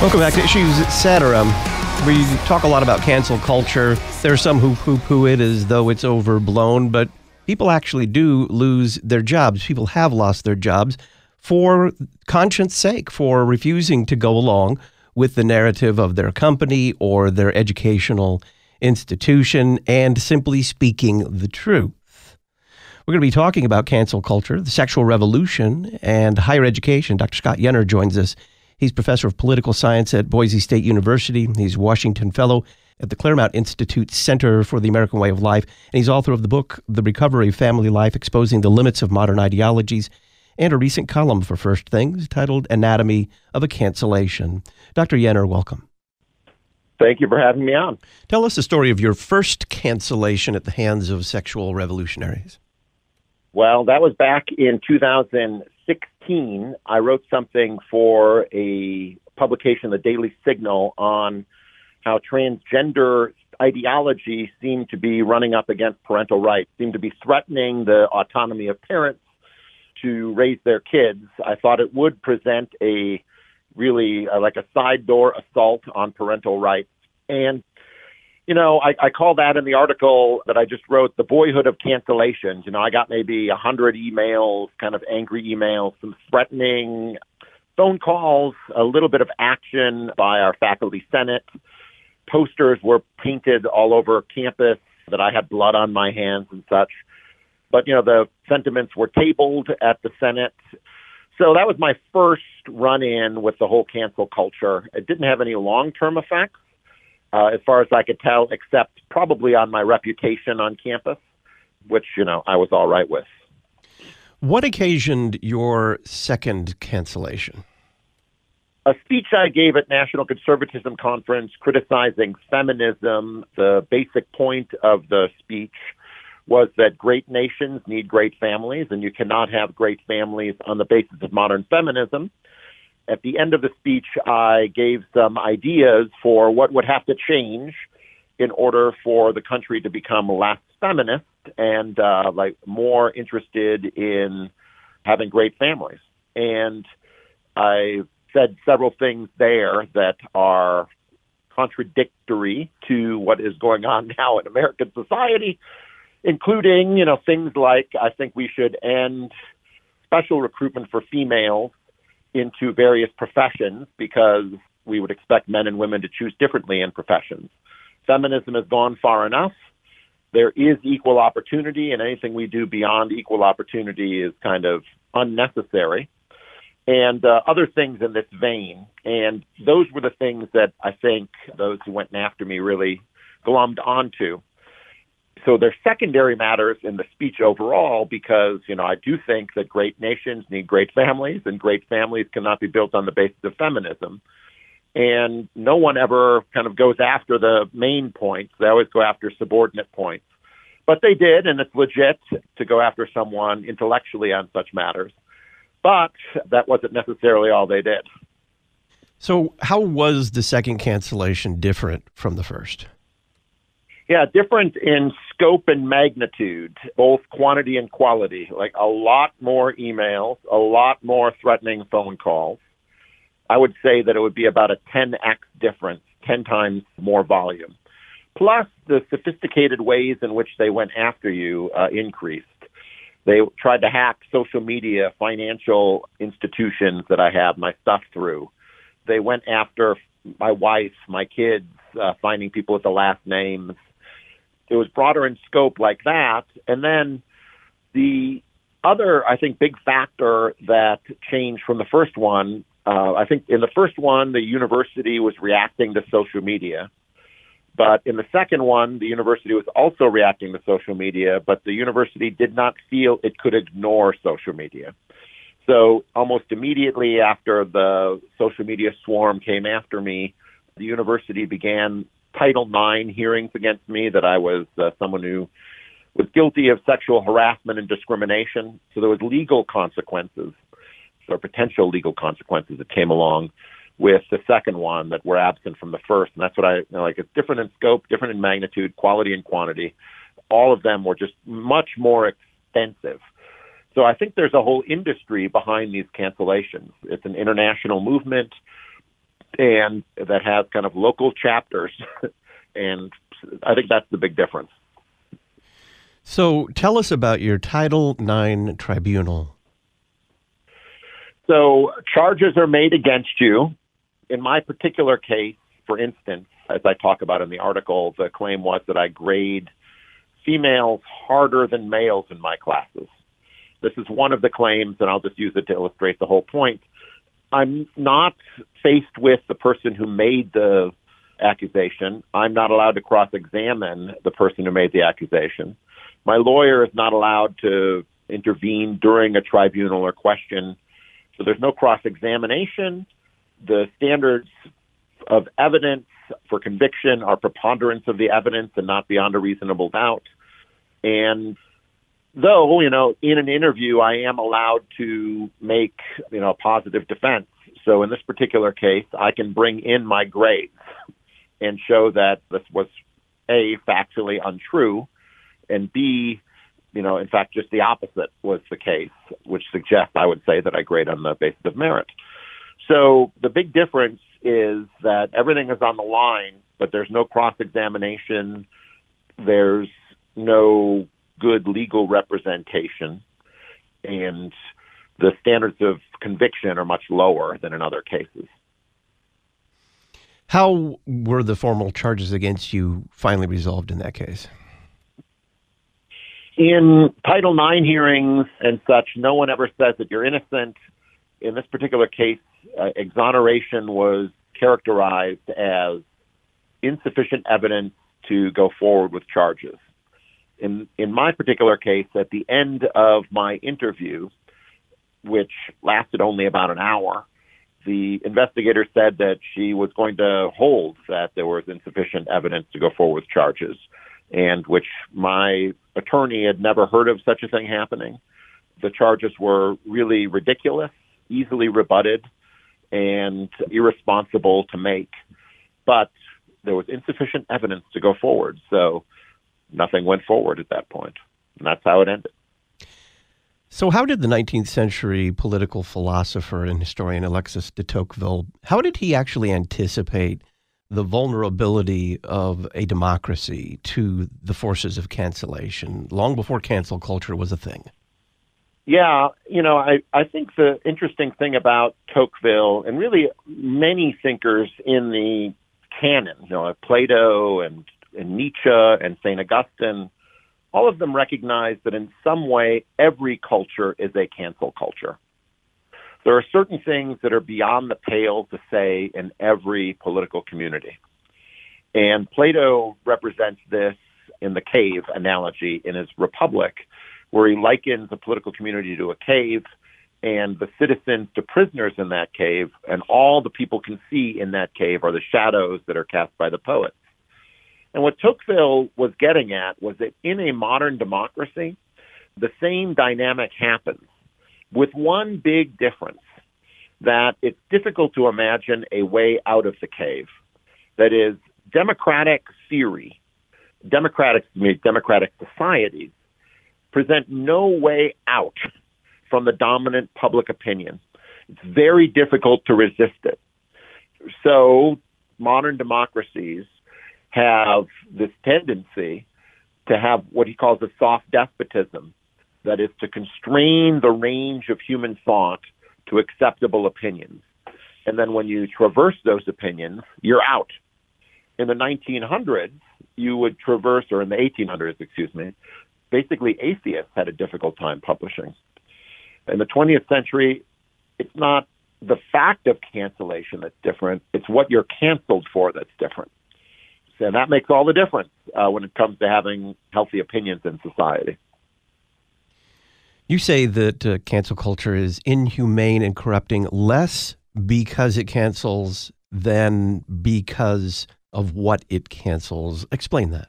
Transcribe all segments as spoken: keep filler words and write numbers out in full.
Welcome back to Issues, et cetera. We talk a lot about cancel culture. There are some who poo-poo it as though it's overblown, but people actually do lose their jobs. People have lost their jobs for conscience sake, for refusing to go along with the narrative of their company or their educational institution and simply speaking the truth. We're going to be talking about cancel culture, the sexual revolution, and higher education. Doctor Scott Yenor joins us. He's professor of political science at Boise State University. He's Washington fellow at the Claremont Institute Center for the American Way of Life. And he's author of the book, The Recovery of Family Life, Exposing the Limits of Modern Ideologies, and a recent column for First Things titled Anatomy of a Cancellation. Doctor Yenor, welcome. Thank you for having me on. Tell us the story of your first cancellation at the hands of sexual revolutionaries. Well, that was back in two thousand sixteen. I wrote something for a publication, The Daily Signal, on how transgender ideology seemed to be running up against parental rights, seemed to be threatening the autonomy of parents to raise their kids. I thought it would present a really uh, like a side door assault on parental rights. And You know, I, I call that in the article that I just wrote, the boyhood of cancellations. You know, I got maybe one hundred emails, kind of angry emails, some threatening phone calls, a little bit of action by our faculty senate. Posters were painted all over campus that I had blood on my hands and such. But, you know, the sentiments were tabled at the Senate. So that was my first run-in with the whole cancel culture. It didn't have any long-term effects, Uh, as far as I could tell, except probably on my reputation on campus, which, you know, I was all right with. What occasioned your second cancellation? A speech I gave at National Conservatism Conference criticizing feminism. The basic point of the speech was that great nations need great families, and you cannot have great families on the basis of modern feminism. At the end of the speech, I gave some ideas for what would have to change in order for the country to become less feminist and uh, like more interested in having great families. And I said several things there that are contradictory to what is going on now in American society, including, you know, things like I think we should end special recruitment for females into various professions because we would expect men and women to choose differently in professions. Feminism has gone far enough. There is equal opportunity, and anything we do beyond equal opportunity is kind of unnecessary. And uh, other things in this vein. And those were the things that I think those who went after me really glommed onto. So they're secondary matters in the speech overall because, you know, I do think that great nations need great families and great families cannot be built on the basis of feminism. And no one ever kind of goes after the main points. They always go after subordinate points. But they did, and it's legit to go after someone intellectually on such matters. But that wasn't necessarily all they did. So how was the second cancellation different from the first? Yeah, different in scope and magnitude, both quantity and quality, like a lot more emails, a lot more threatening phone calls. I would say that it would be about a ten x difference, ten times more volume. Plus, the sophisticated ways in which they went after you uh, increased. They tried to hack social media, financial institutions that I have my stuff through. They went after my wife, my kids, uh, finding people with the last names. It was broader in scope like that. And then the other, I think, big factor that changed from the first one Uh, I think in the first one, the university was reacting to social media. But in the second one, the university was also reacting to social media, but the university did not feel it could ignore social media. So almost immediately after the social media swarm came after me, the university began Title nine hearings against me that I was uh, someone who was guilty of sexual harassment and discrimination. So there was legal consequences, or potential legal consequences that came along with the second one that were absent from the first. And that's what I, you know, like, it's different in scope, different in magnitude, quality and quantity. All of them were just much more extensive. So I think there's a whole industry behind these cancellations. It's an international movement, and that has kind of local chapters. And I think that's the big difference. So tell us about your Title nine tribunal. So charges are made against you. In my particular case, for instance, as I talk about in the article, the claim was that I grade females harder than males in my classes. This is one of the claims, and I'll just use it to illustrate the whole point. I'm not faced with the person who made the accusation. I'm not allowed to cross-examine the person who made the accusation. My lawyer is not allowed to intervene during a tribunal or question. So there's no cross-examination. The standards of evidence for conviction are preponderance of the evidence and not beyond a reasonable doubt. And though, you know, in an interview, I am allowed to make, you know, a positive defense. So in this particular case, I can bring in my grades and show that this was, A, factually untrue, and B, you know, in fact, just the opposite was the case, which suggests, I would say, that I grade on the basis of merit. So the big difference is that everything is on the line, but there's no cross-examination. There's no good legal representation, and the standards of conviction are much lower than in other cases. How were the formal charges against you finally resolved in that case? In Title nine hearings and such, no one ever says that you're innocent. In this particular case, uh, exoneration was characterized as insufficient evidence to go forward with charges. In in my particular case, at the end of my interview, which lasted only about an hour, the investigator said that she was going to hold that there was insufficient evidence to go forward with charges, and which my attorney had never heard of such a thing happening. The charges were really ridiculous, easily rebutted, and irresponsible to make. But there was insufficient evidence to go forward, so nothing went forward at that point. And that's how it ended. So how did the nineteenth century political philosopher and historian Alexis de Tocqueville, how did he actually anticipate the vulnerability of a democracy to the forces of cancellation long before cancel culture was a thing? Yeah, you know, I, I think the interesting thing about Tocqueville, and really many thinkers in the canon, you know, Plato and, and Nietzsche and Saint Augustine, all of them recognize that in some way every culture is a cancel culture. There are certain things that are beyond the pale to say in every political community. And Plato represents this in the cave analogy in his Republic, where he likens the political community to a cave and the citizens to prisoners in that cave, and all the people can see in that cave are the shadows that are cast by the poets. And what Tocqueville was getting at was that in a modern democracy, the same dynamic happens, with one big difference, that it's difficult to imagine a way out of the cave. That is, democratic theory, democratic, democratic societies present no way out from the dominant public opinion. It's very difficult to resist it. So modern democracies have this tendency to have what he calls a soft despotism, that is, to constrain the range of human thought to acceptable opinions. And then when you traverse those opinions, you're out. In the nineteen hundreds, you would traverse, or in the eighteen hundreds, excuse me, basically atheists had a difficult time publishing. In the twentieth century, it's not the fact of cancellation that's different. It's what you're canceled for that's different. And that makes all the difference uh, when it comes to having healthy opinions in society. You say that uh, cancel culture is inhumane and corrupting less because it cancels than because of what it cancels. Explain that.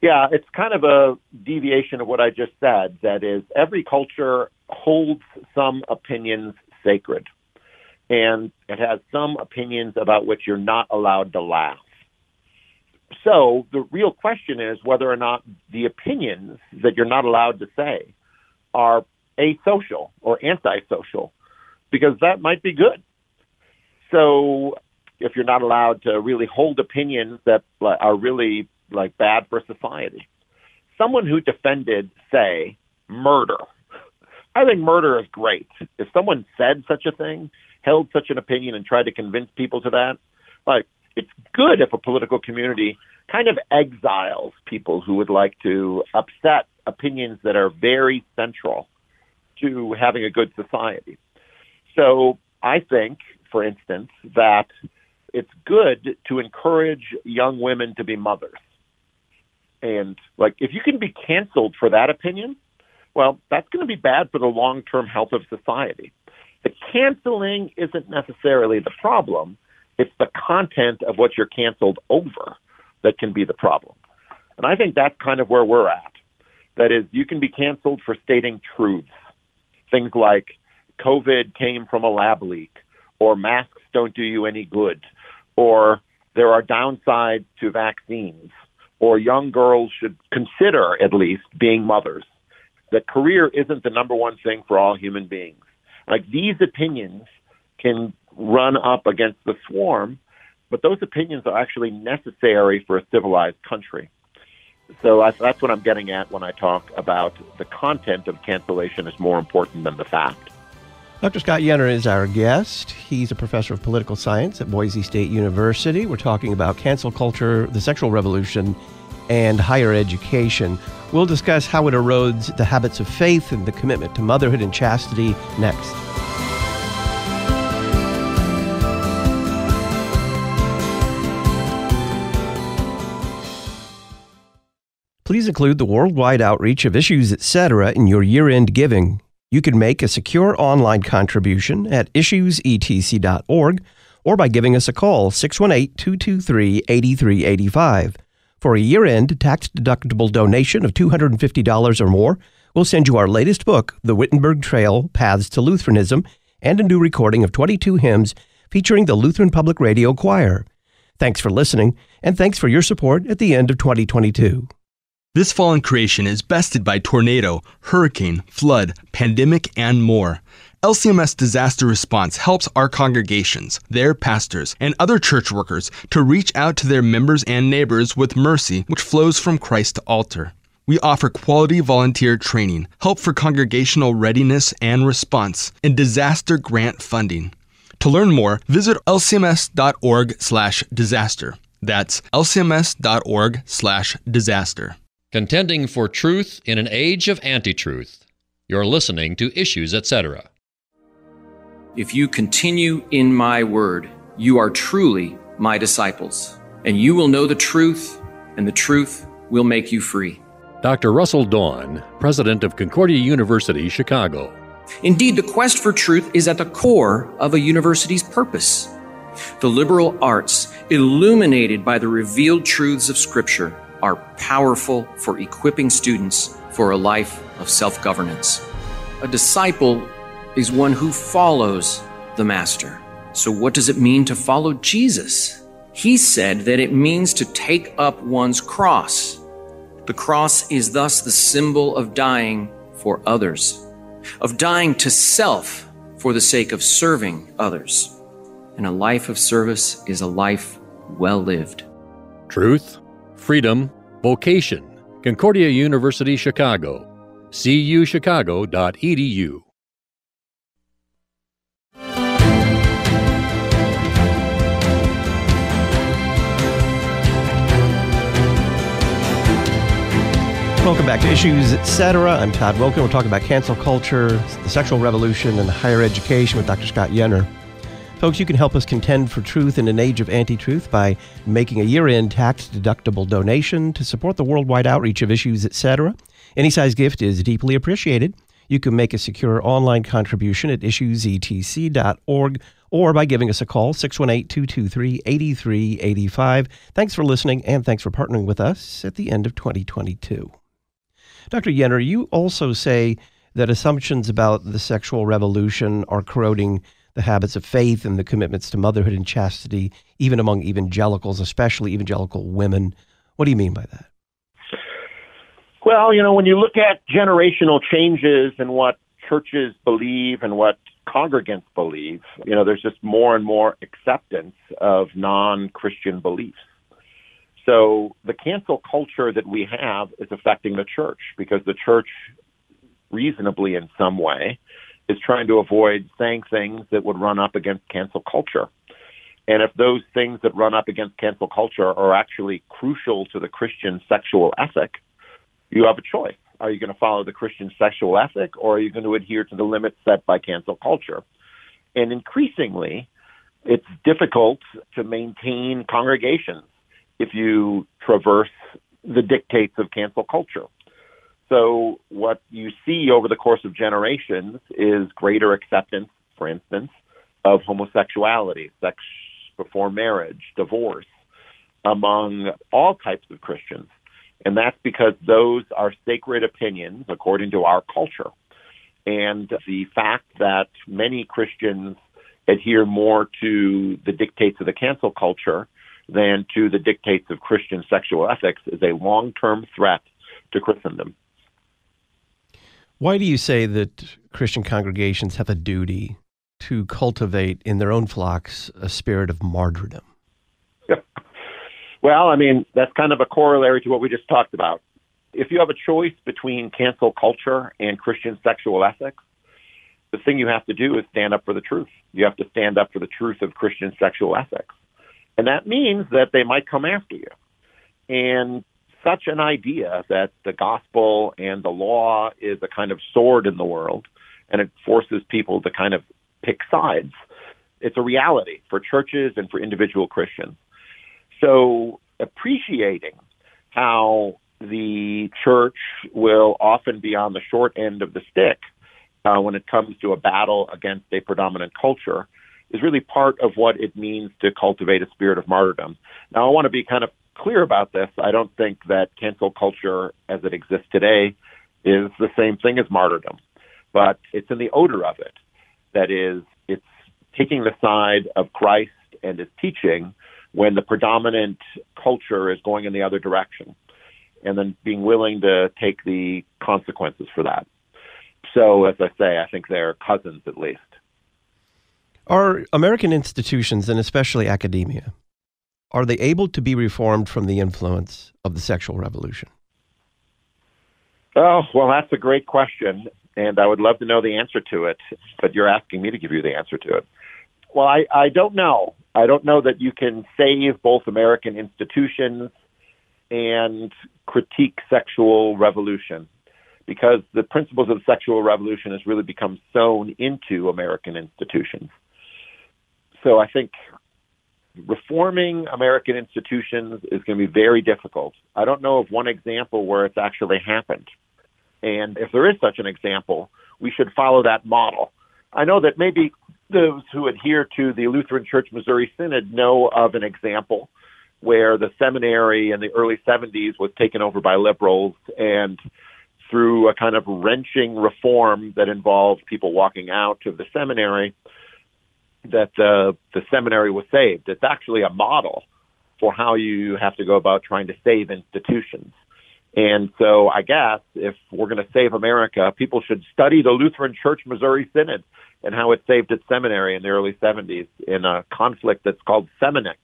Yeah, it's kind of a deviation of what I just said. That is, every culture holds some opinions sacred, and it has some opinions about which you're not allowed to laugh. So the real question is whether or not the opinions that you're not allowed to say are asocial or antisocial, because that might be good. So if you're not allowed to really hold opinions that are really like bad for society, someone who defended, say, murder. I think murder is great. If someone said such a thing, held such an opinion, and tried to convince people to that, like, it's good if a political community kind of exiles people who would like to upset opinions that are very central to having a good society. So I think, for instance, that it's good to encourage young women to be mothers. And like, if you can be canceled for that opinion, well, that's going to be bad for the long-term health of society. The canceling isn't necessarily the problem. It's the content of what you're canceled over that can be the problem. And I think that's kind of where we're at. That is, you can be canceled for stating truths. Things like COVID came from a lab leak, or masks don't do you any good, or there are downsides to vaccines, or young girls should consider at least being mothers, that career isn't the number one thing for all human beings. Like, these opinions can run up against the swarm, but those opinions are actually necessary for a civilized country. So I, that's what I'm getting at when I talk about the content of cancellation is more important than the fact. Doctor Scott Yenor is our guest. He's a professor of political science at Boise State University. We're talking about cancel culture, the sexual revolution, and higher education. We'll discuss how it erodes the habits of faith and the commitment to motherhood and chastity next. Please include the worldwide outreach of Issues Etc. in your year-end giving. You can make a secure online contribution at issues e t c dot org or by giving us a call, six one eight, two two three, eight three eight five. For a year-end tax-deductible donation of two hundred fifty dollars or more, we'll send you our latest book, The Wittenberg Trail, Paths to Lutheranism, and a new recording of twenty-two hymns featuring the Lutheran Public Radio Choir. Thanks for listening, and thanks for your support at the end of twenty twenty-two. This fallen creation is bested by tornado, hurricane, flood, pandemic, and more. L C M S Disaster Response helps our congregations, their pastors, and other church workers to reach out to their members and neighbors with mercy which flows from Christ's altar. We offer quality volunteer training, help for congregational readiness and response, and disaster grant funding. To learn more, visit l c m s dot org slash disaster. That's l c m s dot org slash disaster. Contending for truth in an age of anti-truth. You're listening to Issues Etc. If you continue in my word, you are truly my disciples, and you will know the truth, and the truth will make you free. Doctor Russell Dawn, president of Concordia University, Chicago. Indeed, the quest for truth is at the core of a university's purpose. The liberal arts, illuminated by the revealed truths of Scripture, are powerful for equipping students for a life of self-governance. A disciple is one who follows the master. So what does it mean to follow Jesus? He said that it means to take up one's cross. The cross is thus the symbol of dying for others, of dying to self for the sake of serving others. And a life of service is a life well lived. Truth, freedom, vocation. Concordia University, Chicago. c u chicago dot e d u. Welcome back to Issues, et cetera. I'm Todd Wilkin. We're talking about cancel culture, the sexual revolution, and higher education with Doctor Scott Yenor. Folks, you can help us contend for truth in an age of anti-truth by making a year-end tax-deductible donation to support the worldwide outreach of Issues, et cetera. Any size gift is deeply appreciated. You can make a secure online contribution at issues e t c dot org or by giving us a call, six one eight, two two three, eight three eight five. Thanks for listening, and thanks for partnering with us at the end of twenty twenty-two. Doctor Yenor, you also say that assumptions about the sexual revolution are corroding the habits of faith and the commitments to motherhood and chastity, even among evangelicals, especially evangelical women. What do you mean by that? Well, you know, when you look at generational changes and what churches believe and what congregants believe, you know, there's just more and more acceptance of non-Christian beliefs. So the cancel culture that we have is affecting the church because the church, reasonably in some way, is trying to avoid saying things that would run up against cancel culture. And if those things that run up against cancel culture are actually crucial to the Christian sexual ethic, you have a choice. Are you going to follow the Christian sexual ethic, or are you going to adhere to the limits set by cancel culture? And increasingly, it's difficult to maintain congregations if you traverse the dictates of cancel culture. So what you see over the course of generations is greater acceptance, for instance, of homosexuality, sex before marriage, divorce, among all types of Christians. And that's because those are sacred opinions according to our culture. And the fact that many Christians adhere more to the dictates of the cancel culture than to the dictates of Christian sexual ethics is a long-term threat to Christendom. Why do you say that Christian congregations have a duty to cultivate in their own flocks a spirit of martyrdom? Well, I mean, that's kind of a corollary to what we just talked about. If you have a choice between cancel culture and Christian sexual ethics, the thing you have to do is stand up for the truth. You have to stand up for the truth of Christian sexual ethics. And that means that they might come after you. And such an idea that the gospel and the law is a kind of sword in the world, and it forces people to kind of pick sides. It's a reality for churches and for individual Christians. So appreciating how the church will often be on the short end of the stick uh, when it comes to a battle against a predominant culture is really part of what it means to cultivate a spirit of martyrdom. Now, I want to be kind of clear about this. I don't think that cancel culture as it exists today is the same thing as martyrdom, but it's in the odor of it. That is, it's taking the side of Christ and his teaching when the predominant culture is going in the other direction, and then being willing to take the consequences for that. So, as I say, I think they're cousins at least. Are American institutions, and especially academia, are they able to be reformed from the influence of the sexual revolution? Oh, well, that's a great question, and I would love to know the answer to it, but you're asking me to give you the answer to it. Well, I, I don't know. I don't know that you can save both American institutions and critique sexual revolution, because the principles of the sexual revolution has really become sewn into American institutions. So I think reforming American institutions is going to be very difficult. I don't know of one example where it's actually happened. And if there is such an example, we should follow that model. I know that maybe those who adhere to the Lutheran Church Missouri Synod know of an example where the seminary in the early seventies was taken over by liberals, and through a kind of wrenching reform that involved people walking out of the seminary, that uh, the seminary was saved. It's actually a model for how you have to go about trying to save institutions. And so I guess if we're going to save America, people should study the Lutheran Church Missouri Synod and how it saved its seminary in the early seventies in a conflict that's called Seminex,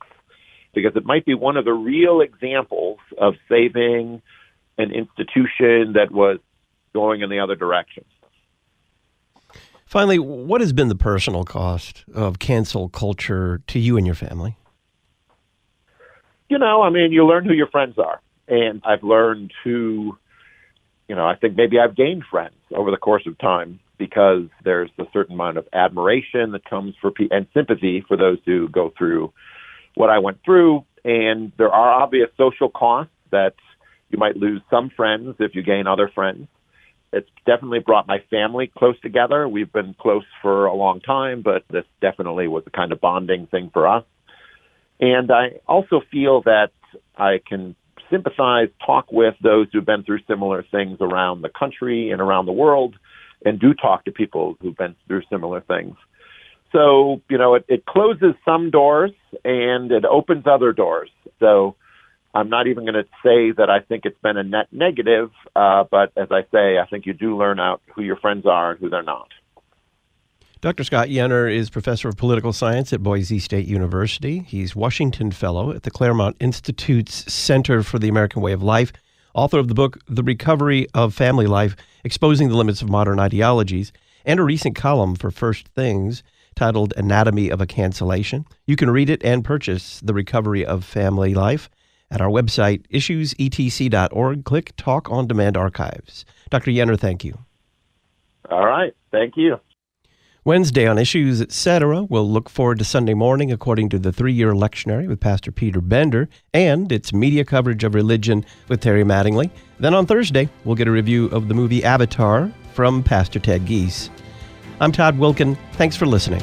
because it might be one of the real examples of saving an institution that was going in the other direction. Finally, what has been the personal cost of cancel culture to you and your family? You know, I mean, you learn who your friends are. And I've learned who you know, I think maybe I've gained friends over the course of time because there's a certain amount of admiration that comes for pe- and sympathy for those who go through what I went through. And there are obvious social costs that you might lose some friends if you gain other friends. It's definitely brought my family close together. We've been close for a long time, but this definitely was a kind of bonding thing for us. And I also feel that I can sympathize, talk with those who've been through similar things around the country and around the world, and do talk to people who've been through similar things. So, you know, it, it closes some doors and it opens other doors. So I'm not even going to say that I think it's been a net negative, uh, but as I say, I think you do learn out who your friends are and who they're not. Doctor Scott Yenor is professor of political science at Boise State University. He's Washington Fellow at the Claremont Institute's Center for the American Way of Life, author of the book, The Recovery of Family Life, Exposing the Limits of Modern Ideologies, and a recent column for First Things titled Anatomy of a Cancellation. You can read it and purchase The Recovery of Family Life at our website, issues e t c dot org. Click Talk on Demand Archives. Doctor Yenor, thank you. All right. Thank you. Wednesday on Issues, et cetera, we'll look forward to Sunday morning according to the three-year lectionary with Pastor Peter Bender, and its media coverage of religion with Terry Mattingly. Then on Thursday, we'll get a review of the movie Avatar from Pastor Ted Geese. I'm Todd Wilkin. Thanks for listening.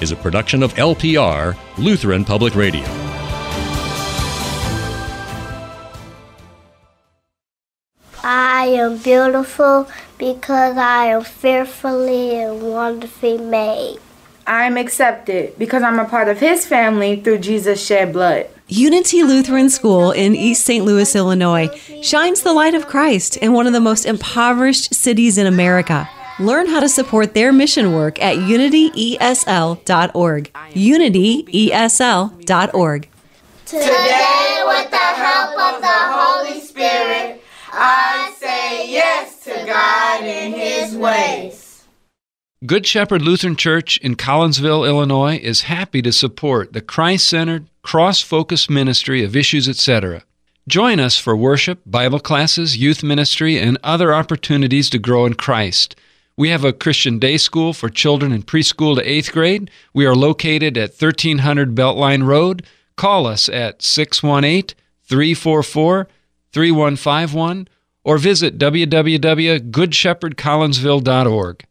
is a production of L P R, Lutheran Public Radio. I am beautiful because I am fearfully and wonderfully made. I am accepted because I'm a part of His family through Jesus' shed blood. Unity Lutheran School in East Saint Louis, Illinois, shines the light of Christ in one of the most impoverished cities in America. Learn how to support their mission work at unity e s l dot org. unity e s l dot org. Today, with the help of the Holy Spirit, I say yes to God and His ways. Good Shepherd Lutheran Church in Collinsville, Illinois, is happy to support the Christ-centered, cross-focused ministry of Issues, et cetera. Join us for worship, Bible classes, youth ministry, and other opportunities to grow in Christ. We have a Christian day school for children in preschool to eighth grade. We are located at thirteen hundred Beltline Road. Call us at six one eight, three four four, three one five one or visit w w w dot good shepherd collinsville dot org.